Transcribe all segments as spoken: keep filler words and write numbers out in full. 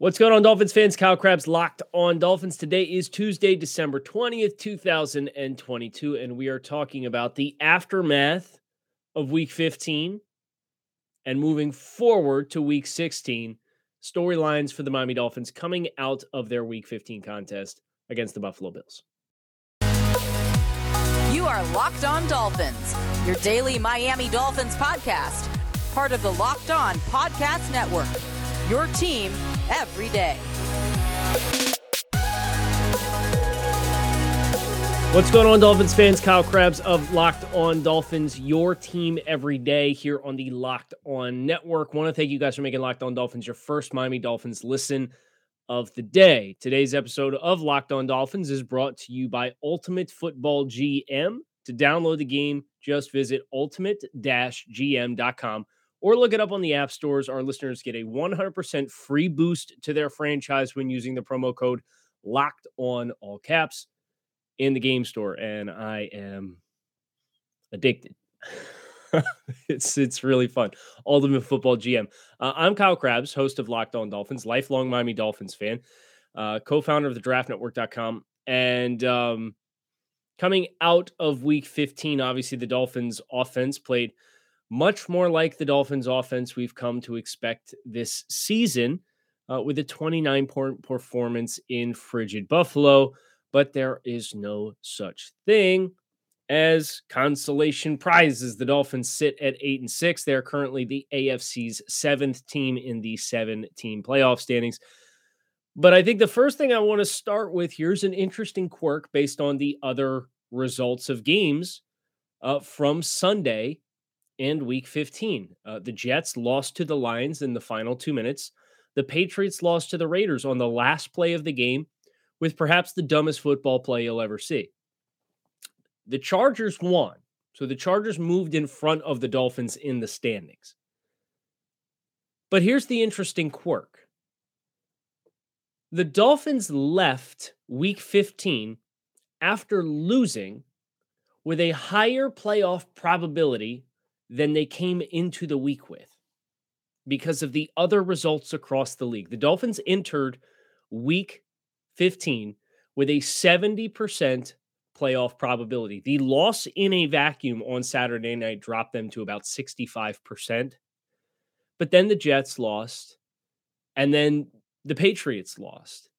What's going on, Dolphins fans? Kyle Krabs, Locked On Dolphins. Today is Tuesday, December twentieth, two thousand twenty-two, and we are talking about the aftermath of Week fifteen and moving forward to Week sixteen. Storylines for the Miami Dolphins coming out of their Week fifteen contest against the Buffalo Bills. You are Locked On Dolphins, your daily Miami Dolphins podcast, part of the Locked On Podcast Network. Your team every day. What's going on, Dolphins fans? Kyle Krabs of Locked On Dolphins, your team every day here on the Locked On Network. Want to thank you guys for making Locked On Dolphins your first Miami Dolphins listen of the day. Today's episode of Locked On Dolphins is brought to you by Ultimate Football G M. To download the game, just visit ultimate dash g m dot com. Or look it up on the app stores. Our listeners get a one hundred percent free boost to their franchise when using the promo code LOCKED ON, all caps, in the game store. And I am addicted. it's it's really fun. Ultimate Football G M. Uh, I'm Kyle Krabs, host of Locked On Dolphins, lifelong Miami Dolphins fan, uh, co-founder of the draft network dot com. And um, coming out of Week fifteen, obviously the Dolphins offense played much more like the Dolphins offense we've come to expect this season, uh, with a twenty-nine point performance in frigid Buffalo. But there is no such thing as consolation prizes. The Dolphins sit at eight and six. They're currently the A F C's seventh team in the seven-team playoff standings. But I think the first thing I want to start with here is an interesting quirk based on the other results of games uh, from Sunday and Week fifteen. Uh, the Jets lost to the Lions in the final two minutes. The Patriots lost to the Raiders on the last play of the game with perhaps the dumbest football play you'll ever see. The Chargers won. So the Chargers moved in front of the Dolphins in the standings. But here's the interesting quirk. The Dolphins left Week fifteen after losing with a higher playoff probability than they came into the week with because of the other results across the league. The Dolphins entered Week fifteen with a seventy percent playoff probability. The loss in a vacuum on Saturday night dropped them to about sixty-five percent. But then the Jets lost, and then the Patriots lost.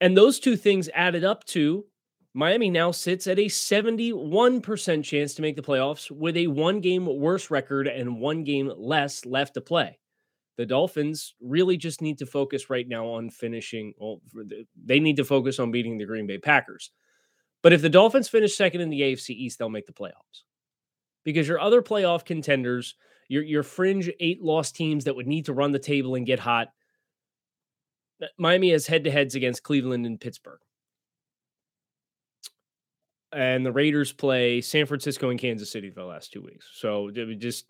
And those two things added up to Miami now sits at a seventy-one percent chance to make the playoffs with a one-game worse record and one game less left to play. The Dolphins really just need to focus right now on finishing. Well, they need to focus on beating the Green Bay Packers. But if the Dolphins finish second in the A F C East, they'll make the playoffs. Because your other playoff contenders, your, your fringe eight-loss teams that would need to run the table and get hot, Miami has head-to-heads against Cleveland and Pittsburgh. And the Raiders play San Francisco and Kansas City for the last two weeks. So just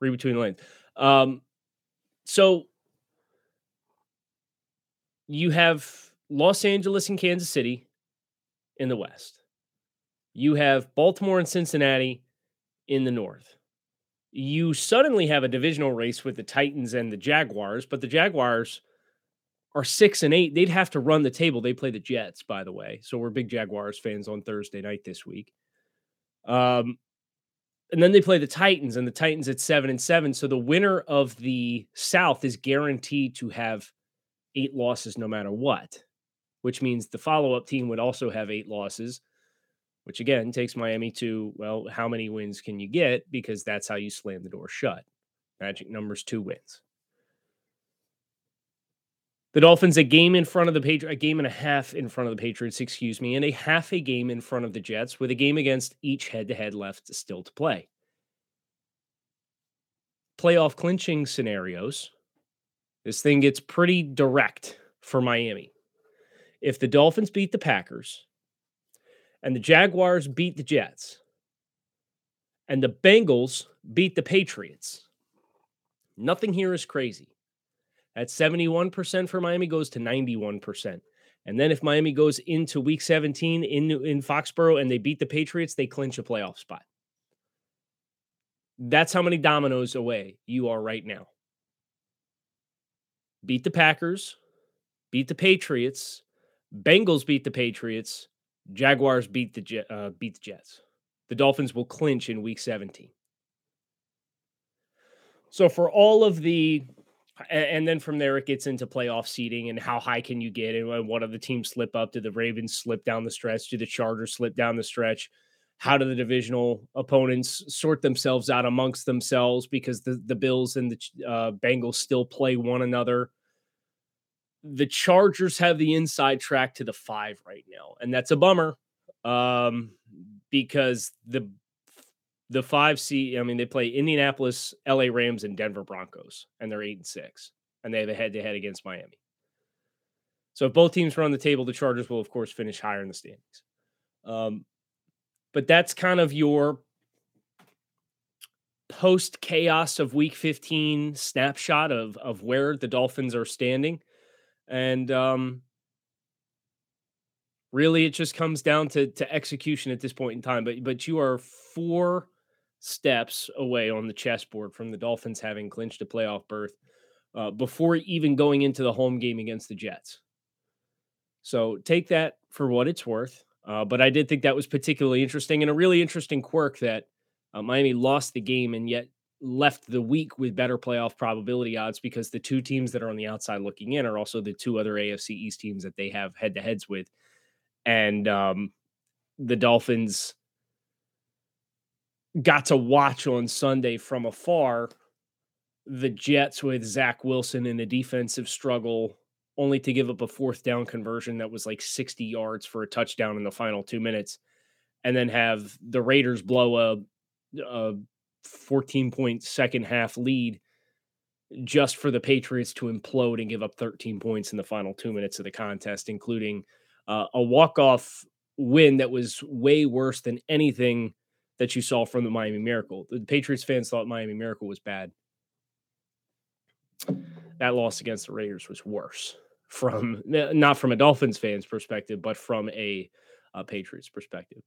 read between the lines. Um, so you have Los Angeles and Kansas City in the West. You have Baltimore and Cincinnati in the North. You suddenly have a divisional race with the Titans and the Jaguars, but the Jaguars are six and eight. They'd have to run the table. They play the Jets, by the way. So we're big Jaguars fans on Thursday night this week. Um, and then they play the Titans, and the Titans at seven and seven. So the winner of the South is guaranteed to have eight losses no matter what, which means the follow-up team would also have eight losses, which again takes Miami to, well, how many wins can you get? Because that's how you slam the door shut. Magic numbers, two wins. The Dolphins a game in front of the Patriots, a game and a half in front of the Patriots, excuse me, and a half a game in front of the Jets with a game against each head-to-head left still to play. Playoff clinching scenarios. This thing gets pretty direct for Miami. If the Dolphins beat the Packers and the Jaguars beat the Jets and the Bengals beat the Patriots, nothing here is crazy. At seventy-one percent for Miami goes to ninety-one percent. And then if Miami goes into Week seventeen in, in Foxborough and they beat the Patriots, they clinch a playoff spot. That's how many dominoes away you are right now. beat the Packers, beat the Patriots, Bengals beat the Patriots, Jaguars beat the uh, beat the Jets. The Dolphins will clinch in Week seventeen. So for all of the, and then from there it gets into playoff seeding and how high can you get and what other teams slip up. Do the Ravens slip down the stretch? Do the Chargers slip down the stretch? How do the divisional opponents sort themselves out amongst themselves, because the, the Bills and the uh, Bengals still play one another. The Chargers have the inside track to the five right now, and that's a bummer um, because the the five seed, I mean, they play Indianapolis, L A Rams, and Denver Broncos, and they're eight and six, and they have a head-to-head against Miami. So if both teams run the table, the Chargers will, of course, finish higher in the standings. Um, But that's kind of your post-chaos of Week fifteen snapshot of, of where the Dolphins are standing. And um, really, it just comes down to, to execution at this point in time. But, but you are four steps away on the chessboard from the Dolphins having clinched a playoff berth uh, before even going into the home game against the Jets. So take that for what it's worth. Uh, but I did think that was particularly interesting, and a really interesting quirk that uh, Miami lost the game and yet left the week with better playoff probability odds, because the two teams that are on the outside looking in are also the two other A F C East teams that they have head-to-heads with. And um, the Dolphins got to watch on Sunday from afar the Jets with Zach Wilson in a defensive struggle, only to give up a fourth down conversion that was like sixty yards for a touchdown in the final two minutes, and then have the Raiders blow a, a fourteen point second half lead just for the Patriots to implode and give up thirteen points in the final two minutes of the contest, including uh, a walk-off win that was way worse than anything that you saw from the Miami Miracle. The Patriots fans thought Miami Miracle was bad. That loss against the Raiders was worse, from not from a Dolphins fan's perspective, but from a, a Patriots perspective.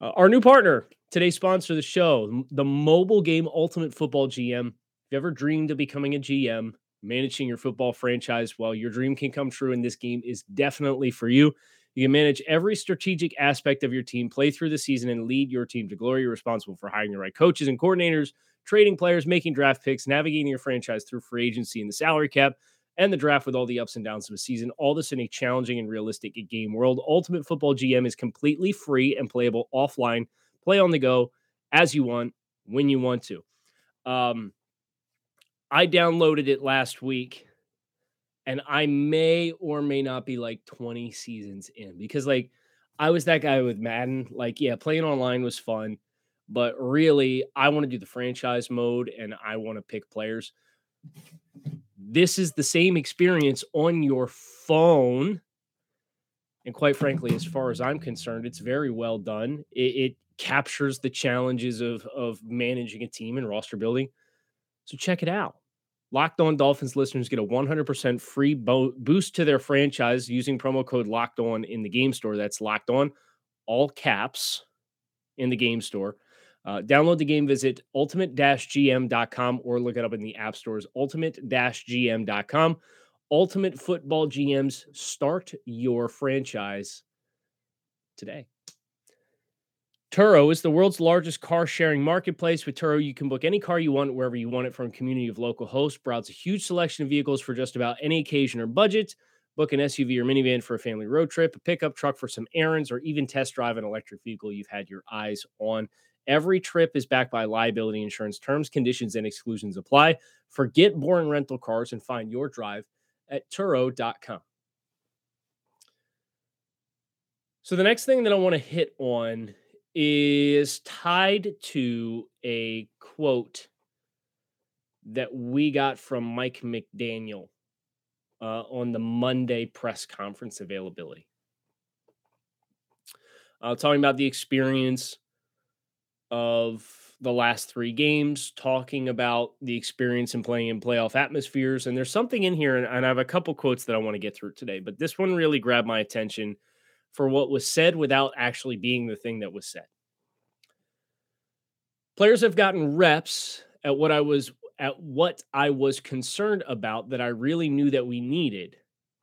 Uh, our new partner, today's sponsor of the show, the mobile game Ultimate Football G M. If you ever dreamed of becoming a G M, managing your football franchise, well, your dream can come true, and this game is definitely for you. You can manage every strategic aspect of your team, play through the season, and lead your team to glory. You're responsible for hiring the right coaches and coordinators, trading players, making draft picks, navigating your franchise through free agency and the salary cap, and the draft with all the ups and downs of a season, all this in a challenging and realistic game world. Ultimate Football G M is completely free and playable offline, play on the go, as you want, when you want to. Um, I downloaded it last week, and I may or may not be like twenty seasons in, because like I was that guy with Madden. Like, yeah, playing online was fun, but really, I want to do the franchise mode, and I want to pick players. This is the same experience on your phone. And quite frankly, as far as I'm concerned, it's very well done. It, it captures the challenges of, of managing a team and roster building. So check it out. Locked On Dolphins listeners get a one hundred percent free bo- boost to their franchise using promo code Locked On in the game store. That's Locked On, all caps, in the game store. Uh, download the game, visit ultimate dash g m dot com, or look it up in the app stores, ultimate dash g m dot com. Ultimate Football G Ms, start your franchise today. Turo is the world's largest car-sharing marketplace. With Turo, you can book any car you want, wherever you want it, from a community of local hosts. Browse a huge selection of vehicles for just about any occasion or budget. Book an S U V or minivan for a family road trip, a pickup truck for some errands, or even test drive an electric vehicle you've had your eyes on. Every trip is backed by liability insurance. Terms, conditions, and exclusions apply. Forget boring rental cars and find your drive at Turo dot com. So the next thing that I want to hit on is tied to a quote that we got from Mike McDaniel Uh, on the Monday press conference availability. Uh, talking about the experience of the last three games, talking about the experience in playing in playoff atmospheres. And there's something in here, and, and I have a couple quotes that I want to get through today, but this one really grabbed my attention for what was said without actually being the thing that was said. Players have gotten reps at what I was at what I was concerned about that I really knew that we needed,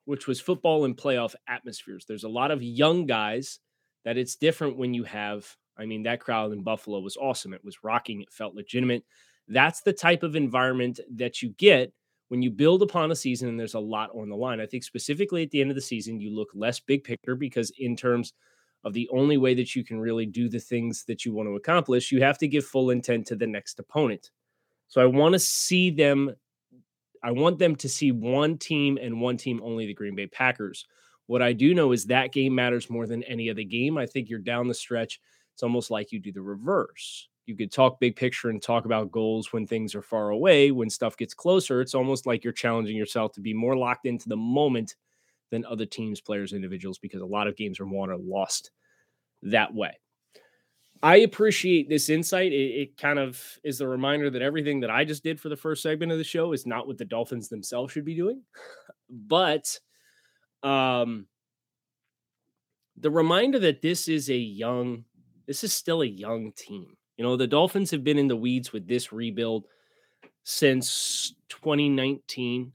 which was football and playoff atmospheres. There's a lot of young guys that it's different when you have, I mean, that crowd in Buffalo was awesome. It was rocking. It felt legitimate. That's the type of environment that you get when you build upon a season and there's a lot on the line. I think specifically at the end of the season, you look less big picture because in terms of the only way that you can really do the things that you want to accomplish, you have to give full intent to the next opponent. So I want to see them. I want them to see one team and one team only, the Green Bay Packers. What I do know is that game matters more than any other game. I think you're down the stretch. It's almost like you do the reverse. You could talk big picture and talk about goals when things are far away. When stuff gets closer, it's almost like you're challenging yourself to be more locked into the moment than other teams, players, individuals, because a lot of games are won or lost that way. I appreciate this insight. It, it kind of is the reminder that everything that I just did for the first segment of the show is not what the Dolphins themselves should be doing. But um, the reminder that this is a young, this is still a young team. You know, the Dolphins have been in the weeds with this rebuild since twenty nineteen.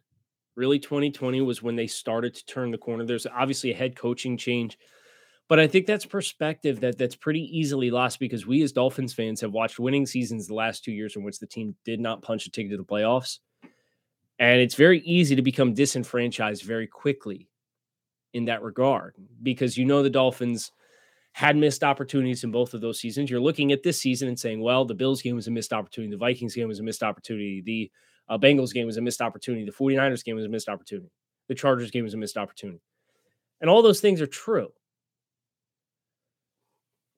Really, twenty twenty was when they started to turn the corner. There's obviously a head coaching change, but I think that's perspective that that's pretty easily lost because we as Dolphins fans have watched winning seasons the last two years in which the team did not punch a ticket to the playoffs. And it's very easy to become disenfranchised very quickly in that regard because, you know, the Dolphins had missed opportunities in both of those seasons. You're looking at this season and saying, well, the Bills game was a missed opportunity. The Vikings game was a missed opportunity. The uh, Bengals game was a missed opportunity. The 49ers game was a missed opportunity. The Chargers game was a missed opportunity. And all those things are true.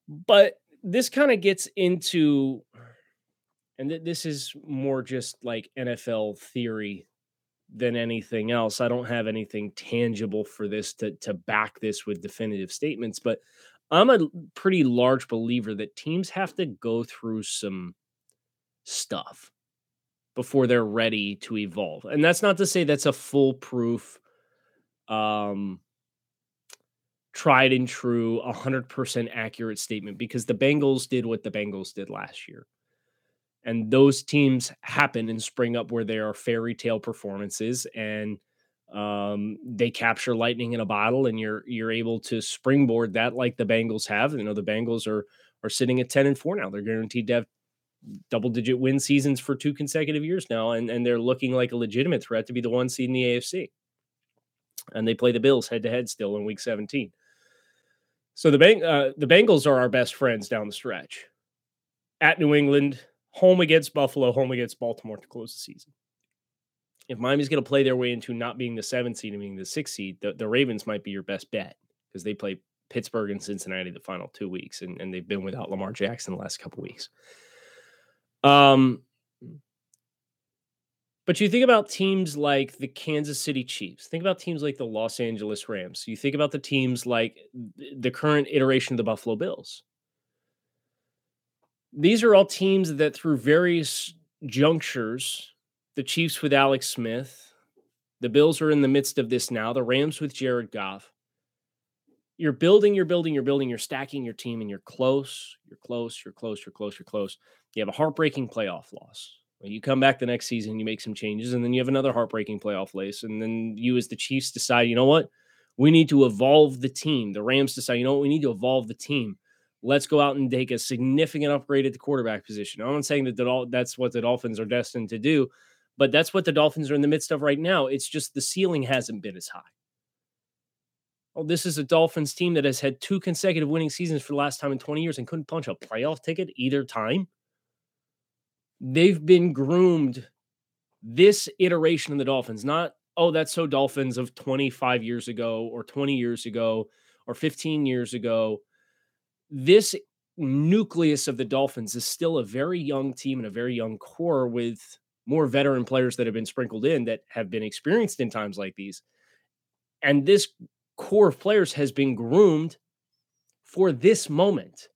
But this kind of gets into, and th- this is more just like N F L theory than anything else. I don't have anything tangible for this to, to back this with definitive statements, but I'm a pretty large believer that teams have to go through some stuff before they're ready to evolve. And that's not to say that's a foolproof, um, tried and true, one hundred percent accurate statement, because the Bengals did what the Bengals did last year. And those teams happen and spring up where they are fairy tale performances and Um, they capture lightning in a bottle, and you're you're able to springboard that like the Bengals have. You know, the Bengals are are sitting at ten and four now. They're guaranteed to have double-digit win seasons for two consecutive years now, and, and they're looking like a legitimate threat to be the one seed in the A F C. And they play the Bills head-to-head still in Week seventeen. So the, Bang- uh, the Bengals are our best friends down the stretch. At New England, home against Buffalo, home against Baltimore to close the season. If Miami's going to play their way into not being the seventh seed and being the sixth seed, the, the Ravens might be your best bet because they play Pittsburgh and Cincinnati the final two weeks, and, and they've been without Lamar Jackson the last couple weeks. Um, but you think about teams like the Kansas City Chiefs. Think about teams like the Los Angeles Rams. You think about the teams like the current iteration of the Buffalo Bills. These are all teams that through various junctures – the Chiefs with Alex Smith, the Bills are in the midst of this now, the Rams with Jared Goff. You're building, you're building, you're building, you're stacking your team, and you're close, you're close, you're close, you're close, you're close. You have a heartbreaking playoff loss. You come back the next season, you make some changes, and then you have another heartbreaking playoff loss. And then you as the Chiefs decide, you know what? We need to evolve the team. The Rams decide, you know what? We need to evolve the team. Let's go out and take a significant upgrade at the quarterback position. I'm not saying that that's what the Dolphins are destined to do, but that's what the Dolphins are in the midst of right now. It's just the ceiling hasn't been as high. Oh, this is a Dolphins team that has had two consecutive winning seasons for the last time in twenty years and couldn't punch a playoff ticket either time. They've been groomed this iteration of the Dolphins, not, oh, that's so Dolphins of twenty-five years ago or twenty years ago or fifteen years ago. This nucleus of the Dolphins is still a very young team and a very young core with more veteran players that have been sprinkled in that have been experienced in times like these. And this core of players has been groomed for this moment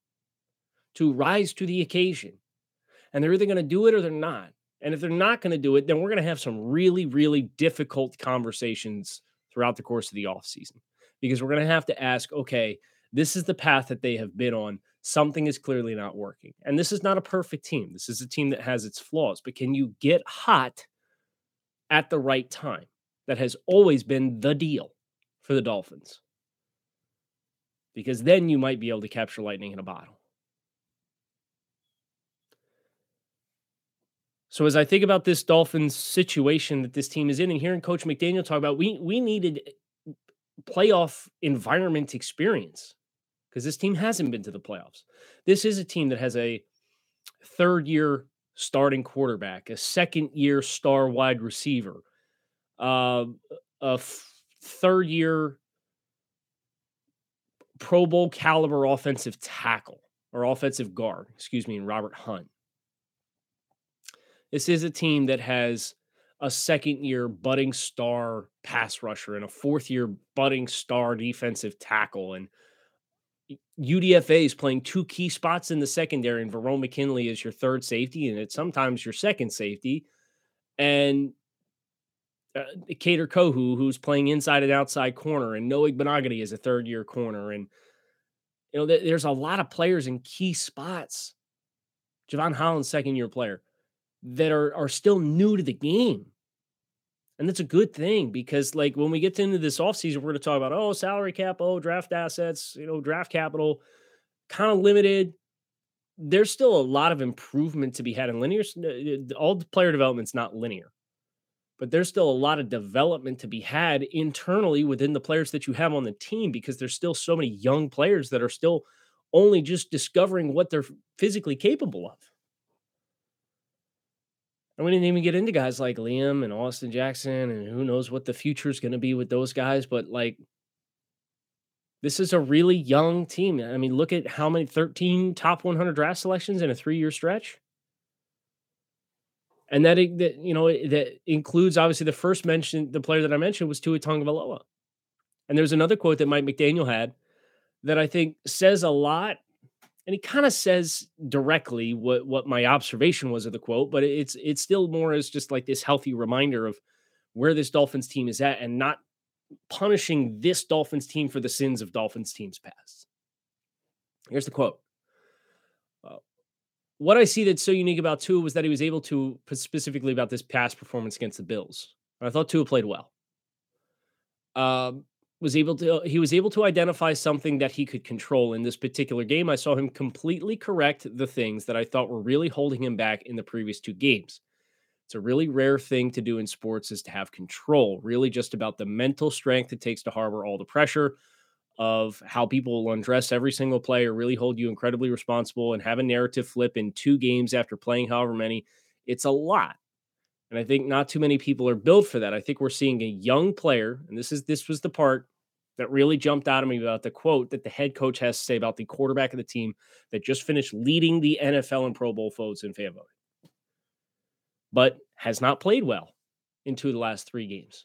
to rise to the occasion. And they're either going to do it or they're not. And if they're not going to do it, then we're going to have some really, really difficult conversations throughout the course of the offseason, because we're going to have to ask, okay, this is the path that they have been on something is clearly not working. And this is not a perfect team. This is a team that has its flaws, but can you get hot at the right time? That has always been the deal for the Dolphins, because then you might be able to capture lightning in a bottle. So as I think about this Dolphins situation that this team is in, and hearing Coach McDaniel talk about, we, we needed playoff environment experience because this team hasn't been to the playoffs. This is a team that has a third-year starting quarterback, a second-year star wide receiver, uh, a f- third-year Pro Bowl caliber offensive tackle or offensive guard, excuse me, and Robert Hunt. This is a team that has a second-year budding star pass rusher and a fourth-year budding star defensive tackle. And U D F A is playing two key spots in the secondary, and Verone McKinley is your third safety, and it's sometimes your second safety. And uh, Kater Kohu, who's playing inside and outside corner, and Noig Bonagadi is a third-year corner. And, you know, th- there's a lot of players in key spots. Javon Holland, second-year player, that are, are still new to the game. And that's a good thing, because like when we get into this offseason, we're going to talk about, oh, salary cap, oh, draft assets, you know, draft capital, kind of limited. There's still a lot of improvement to be had in linear. All the player development's not linear, but there's still a lot of development to be had internally within the players that you have on the team, because there's still so many young players that are still only just discovering what they're physically capable of. And we didn't even get into guys like Liam and Austin Jackson, and who knows what the future is going to be with those guys. But like, this is a really young team. I mean, look at how many thirteen top one hundred draft selections in a three-year stretch. And that, that you know, that includes obviously the first mention, the player that I mentioned was Tua Tagovailoa. And there's another quote that Mike McDaniel had that I think says a lot. And he kind of says directly what, what my observation was of the quote, but it's it's still more as just like this healthy reminder of where this Dolphins team is at, and not punishing this Dolphins team for the sins of Dolphins teams past. Here's the quote. Uh, what I see that's so unique about Tua was that he was able to, specifically about this past performance against the Bills. I thought Tua played well. Um, Was able to he was able to identify something that he could control in this particular game. I saw him completely correct the things that I thought were really holding him back in the previous two games. It's a really rare thing to do in sports, is to have control, really just about the mental strength it takes to harbor all the pressure of how people will undress every single player, really hold you incredibly responsible, and have a narrative flip in two games after playing however many. It's a lot. And I think not too many people are built for that. I think we're seeing a young player, and this is this was the part that really jumped out at me about the quote that the head coach has to say about the quarterback of the team that just finished leading the N F L in Pro Bowl votes and fan voting, but has not played well in two of the last three games,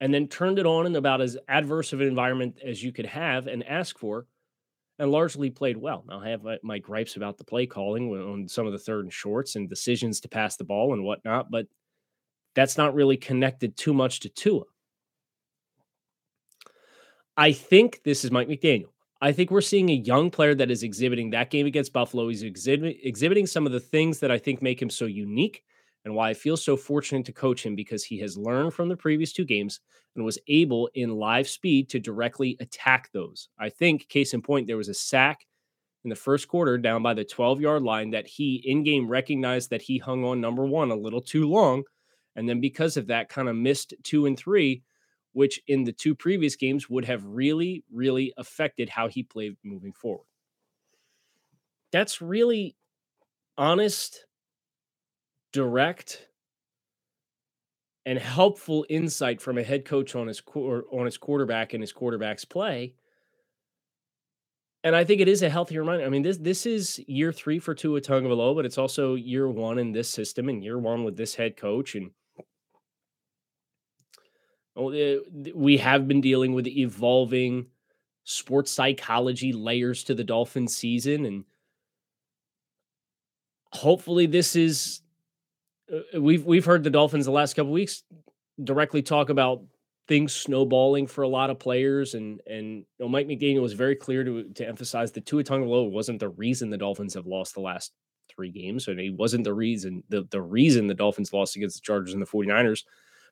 and then turned it on in about as adverse of an environment as you could have and ask for, and largely played well. Now, I have my gripes about the play calling on some of the third and shorts and decisions to pass the ball and whatnot, but that's not really connected too much to Tua. I think, this is Mike McDaniel, I think we're seeing a young player that is exhibiting that game against Buffalo. He's exhibit, exhibiting some of the things that I think make him so unique, and why I feel so fortunate to coach him, because he has learned from the previous two games and was able in live speed to directly attack those. I think, case in point, there was a sack in the first quarter down by the twelve-yard line that he, in-game, recognized that he hung on number one a little too long, and then because of that, kind of missed two and three, which in the two previous games would have really, really affected how he played moving forward. That's really honest, direct, and helpful insight from a head coach on his on his quarterback and his quarterback's play. And I think it is a healthy reminder. I mean, this this is year three for Tua Tagovailoa, but it's also year one in this system and year one with this head coach. And we have been dealing with evolving sports psychology layers to the Dolphins season. And hopefully this is... We've we've heard the Dolphins the last couple of weeks directly talk about things snowballing for a lot of players. And, and you know, Mike McDaniel was very clear to, to emphasize that Tua Tagovailoa wasn't the reason the Dolphins have lost the last three games. And he wasn't the reason, the, the reason the Dolphins lost against the Chargers and the 49ers.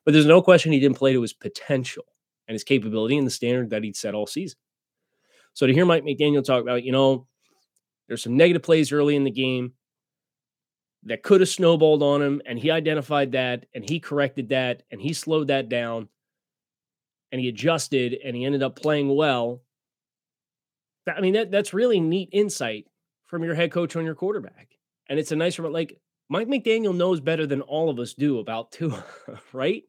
But there's no question he didn't play to his potential and his capability and the standard that he'd set all season. So to hear Mike McDaniel talk about, you know, there's some negative plays early in the game that could have snowballed on him, and he identified that, and he corrected that, and he slowed that down, and he adjusted, and he ended up playing well. I mean, that that's really neat insight from your head coach on your quarterback. And it's a nice, like, Mike McDaniel knows better than all of us do about Tua, right?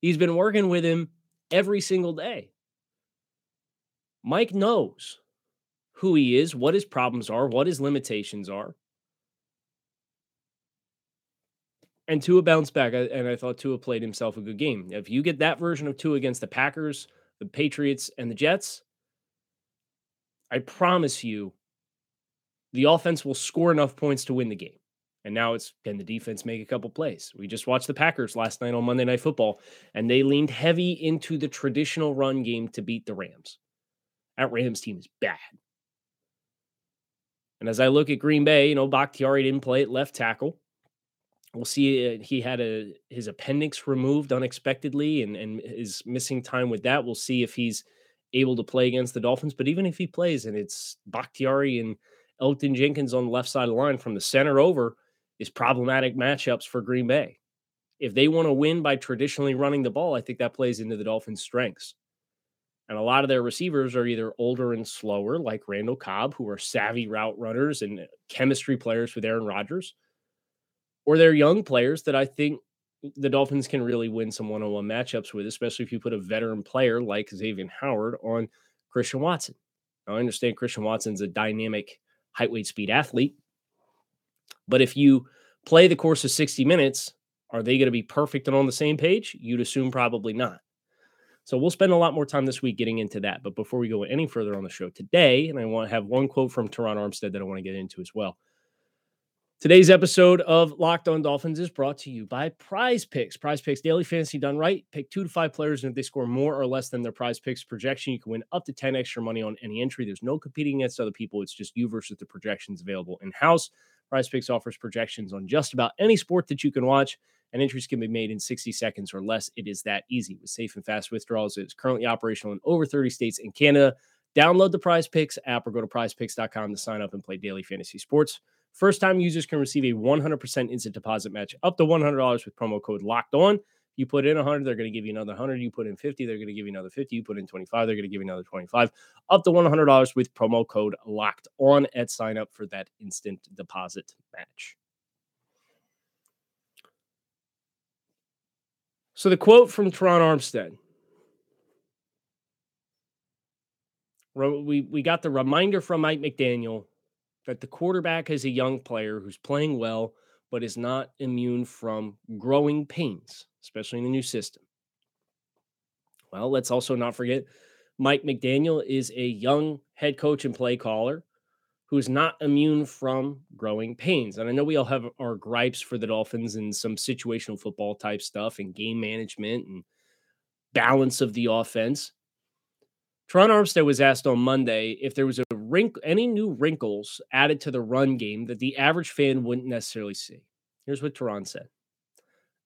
He's been working with him every single day. Mike knows who he is, what his problems are, what his limitations are. And Tua bounced back, and I thought Tua played himself a good game. If you get that version of Tua against the Packers, the Patriots, and the Jets, I promise you the offense will score enough points to win the game. And now it's, can the defense make a couple plays? We just watched the Packers last night on Monday Night Football, and they leaned heavy into the traditional run game to beat the Rams. That Rams team is bad. And as I look at Green Bay, you know, Bakhtiari didn't play at left tackle. We'll see. He had a his appendix removed unexpectedly and, and is missing time with that. We'll see if he's able to play against the Dolphins. But even if he plays and it's Bakhtiari and Elton Jenkins on the left side of the line from the center over is problematic matchups for Green Bay. If they want to win by traditionally running the ball, I think that plays into the Dolphins' strengths. And a lot of their receivers are either older and slower, like Randall Cobb, who are savvy route runners and chemistry players with Aaron Rodgers, or they're young players that I think the Dolphins can really win some one-on-one matchups with, especially if you put a veteran player like Xavier Howard on Christian Watson. Now, I understand Christian Watson's a dynamic height, weight, speed athlete, but if you play the course of sixty minutes, are they going to be perfect and on the same page? You'd assume probably not. So we'll spend a lot more time this week getting into that. But before we go any further on the show today, and I want to have one quote from Terron Armstead that I want to get into as well. Today's episode of Locked On Dolphins is brought to you by Prize Picks. Prize Picks Daily Fantasy done right. Pick two to five players, and if they score more or less than their Prize Picks projection, you can win up to ten extra money on any entry. There's no competing against other people. It's just you versus the projections available in-house. Prize Picks offers projections on just about any sport that you can watch, and entries can be made in sixty seconds or less. It is that easy. With safe and fast withdrawals, it's currently operational in over thirty states and Canada. Download the Prize Picks app or go to prize picks dot com to sign up and play daily fantasy sports. First-time users can receive a one hundred percent instant deposit match up to one hundred dollars with promo code Locked On. You put in one hundred dollars, they're going to give you another one hundred dollars. You put in fifty dollars, they're going to give you another fifty dollars. You put in twenty-five dollars, they're going to give you another twenty-five dollars. Up to one hundred dollars with promo code Locked On at sign up for that instant deposit match. So the quote from Terron Armstead. We, we got the reminder from Mike McDaniel that the quarterback is a young player who's playing well, but is not immune from growing pains, especially in the new system. Well, let's also not forget Mike McDaniel is a young head coach and play caller who's not immune from growing pains. And I know we all have our gripes for the Dolphins and some situational football type stuff and game management and balance of the offense. Terron Armstead was asked on Monday if there was a wrinkle, any new wrinkles added to the run game that the average fan wouldn't necessarily see. Here's what Terron said.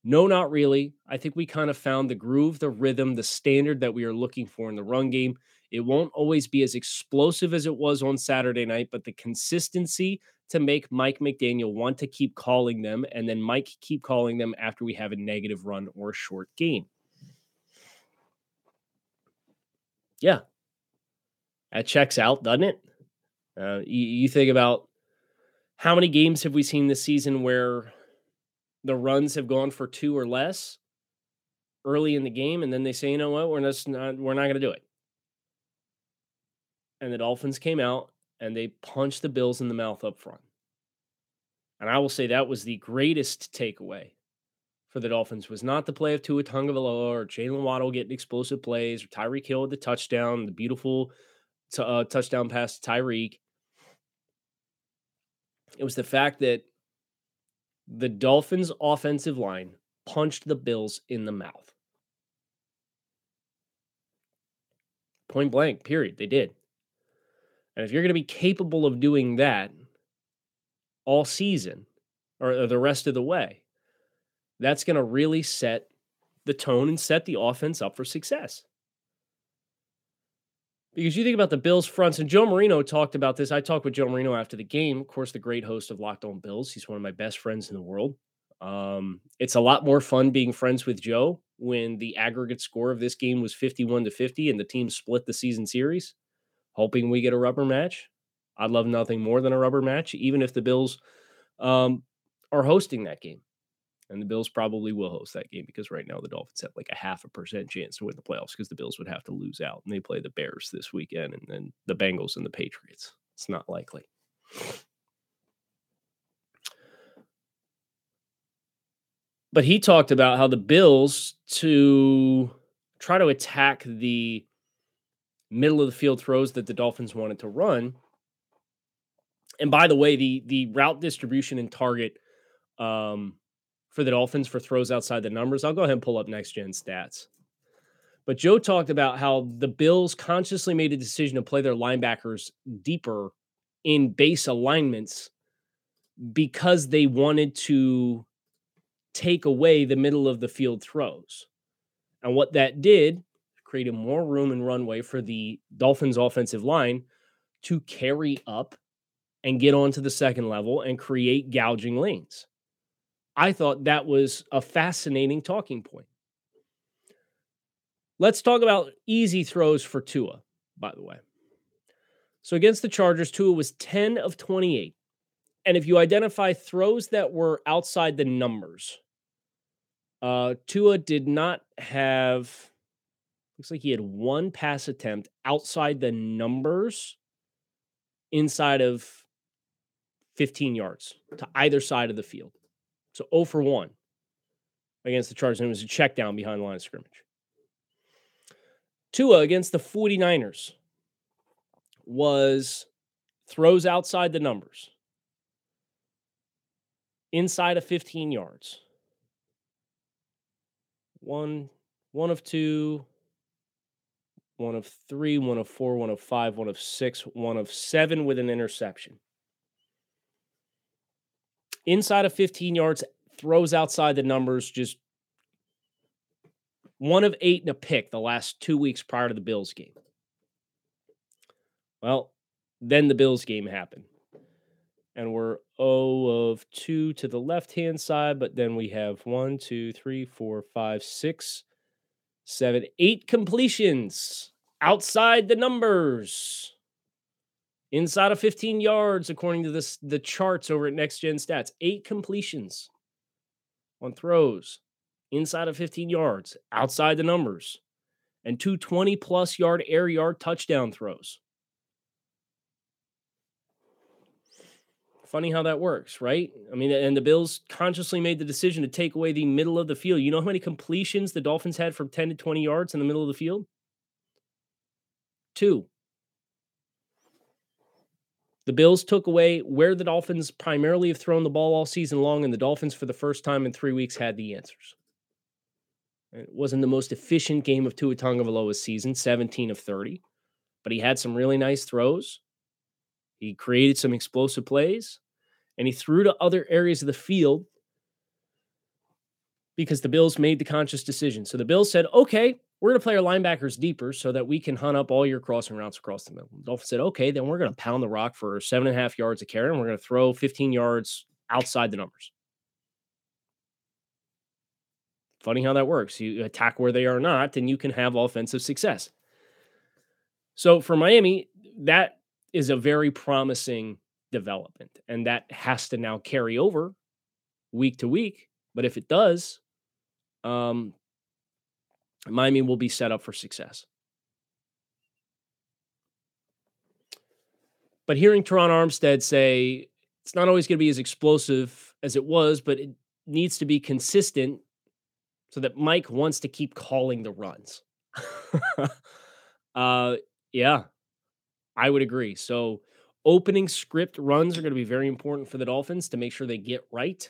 No, not really. I think we kind of found the groove, the rhythm, the standard that we are looking for in the run game. It won't always be as explosive as it was on Saturday night, but the consistency to make Mike McDaniel want to keep calling them, and then Mike keep calling them after we have a negative run or a short game. Yeah. That checks out, doesn't it? Uh, you, you think about how many games have we seen this season where the runs have gone for two or less early in the game, and then they say, you know what, we're just not, we're not going to do it. And the Dolphins came out, and they punched the Bills in the mouth up front. And I will say that was the greatest takeaway for the Dolphins, was not the play of Tua Tagovailoa or Jalen Waddle getting explosive plays or Tyreek Hill with the touchdown, the beautiful T- uh, touchdown pass to Tyreek. It was the fact that the Dolphins' offensive line punched the Bills in the mouth. Point blank, period. They did. And if you're going to be capable of doing that all season or, or the rest of the way, that's going to really set the tone and set the offense up for success. Because you think about the Bills' fronts, and Joe Marino talked about this. I talked with Joe Marino after the game. Of course, the great host of Locked On Bills. He's one of my best friends in the world. Um, it's a lot more fun being friends with Joe when the aggregate score of this game was fifty-one to fifty and the team split the season series, hoping we get a rubber match. I'd love nothing more than a rubber match, even if the Bills um, are hosting that game. And the Bills probably will host that game because right now the Dolphins have like a half a percent chance to win the playoffs because the Bills would have to lose out. And they play the Bears this weekend and then the Bengals and the Patriots. It's not likely. But he talked about how the Bills, to try to attack the middle of the field throws that the Dolphins wanted to run. And by the way, the the route distribution and target um, for the Dolphins for throws outside the numbers, I'll go ahead and pull up Next Gen stats. But Joe talked about how the Bills consciously made a decision to play their linebackers deeper in base alignments because they wanted to take away the middle of the field throws. And what that did, created more room and runway for the Dolphins offensive line to carry up and get onto the second level and create gouging lanes. I thought that was a fascinating talking point. Let's talk about easy throws for Tua, by the way. So against the Chargers, Tua was ten of twenty-eight. And if you identify throws that were outside the numbers, uh, Tua did not have, looks like he had one pass attempt outside the numbers inside of fifteen yards to either side of the field. So zero for one against the Chargers. And it was a check down behind the line of scrimmage. Tua against the 49ers was throws outside the numbers, inside of fifteen yards. One, one of two, one of three, one of four, one of five, one of six, one of seven with an interception. Inside of fifteen yards, throws outside the numbers, just one of eight in a pick the last two weeks prior to the Bills game. Well, then the Bills game happened. And we're zero of two to the left-hand side, but then we have one, two, three, four, five, six, seven, eight completions outside the numbers. Inside of fifteen yards, according to this, the charts over at Next Gen Stats, eight completions on throws inside of fifteen yards, outside the numbers, and two twenty-plus-yard air-yard touchdown throws. Funny how that works, right? I mean, and the Bills consciously made the decision to take away the middle of the field. You know how many completions the Dolphins had from ten to twenty yards in the middle of the field? Two. The Bills took away where the Dolphins primarily have thrown the ball all season long, and the Dolphins for the first time in three weeks had the answers. It wasn't the most efficient game of Tua Tagovailoa's season, seventeen of thirty, but he had some really nice throws. He created some explosive plays, and he threw to other areas of the field because the Bills made the conscious decision. So the Bills said, okay, we're going to play our linebackers deeper so that we can hunt up all your crossing routes across the middle. The Dolphins said, okay, then we're going to pound the rock for seven and a half yards a carry, and we're going to throw fifteen yards outside the numbers. Funny how that works. You attack where they are not, and you can have offensive success. So for Miami, that is a very promising development, and that has to now carry over week to week. But if it does, um, Miami will be set up for success. But hearing Terron Armstead say it's not always going to be as explosive as it was, but it needs to be consistent so that Mike wants to keep calling the runs. uh, yeah. I would agree. So opening script runs are going to be very important for the Dolphins to make sure they get right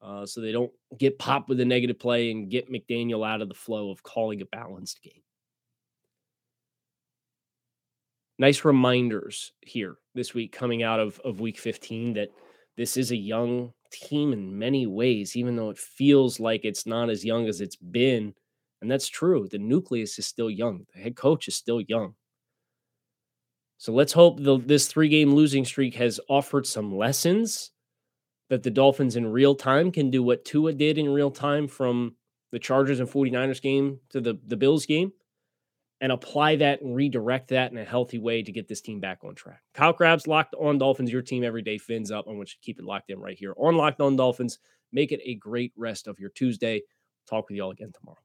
uh, so they don't get popped with a negative play and get McDaniel out of the flow of calling a balanced game. nice reminders here this week coming out of, of week fifteen that this is a young team in many ways, even though it feels like it's not as young as it's been. And that's true. The nucleus is still young. The head coach is still young. So let's hope the, this three-game losing streak has offered some lessons that the Dolphins in real time can do what Tua did in real time from the Chargers and 49ers game to the, the Bills game, and apply that and redirect that in a healthy way to get this team back on track. Kyle Krabs, Locked On Dolphins, your team every day, fins up. I want you to keep it locked in right here on Locked On Dolphins. Make it a great rest of your Tuesday. Talk with you all again tomorrow.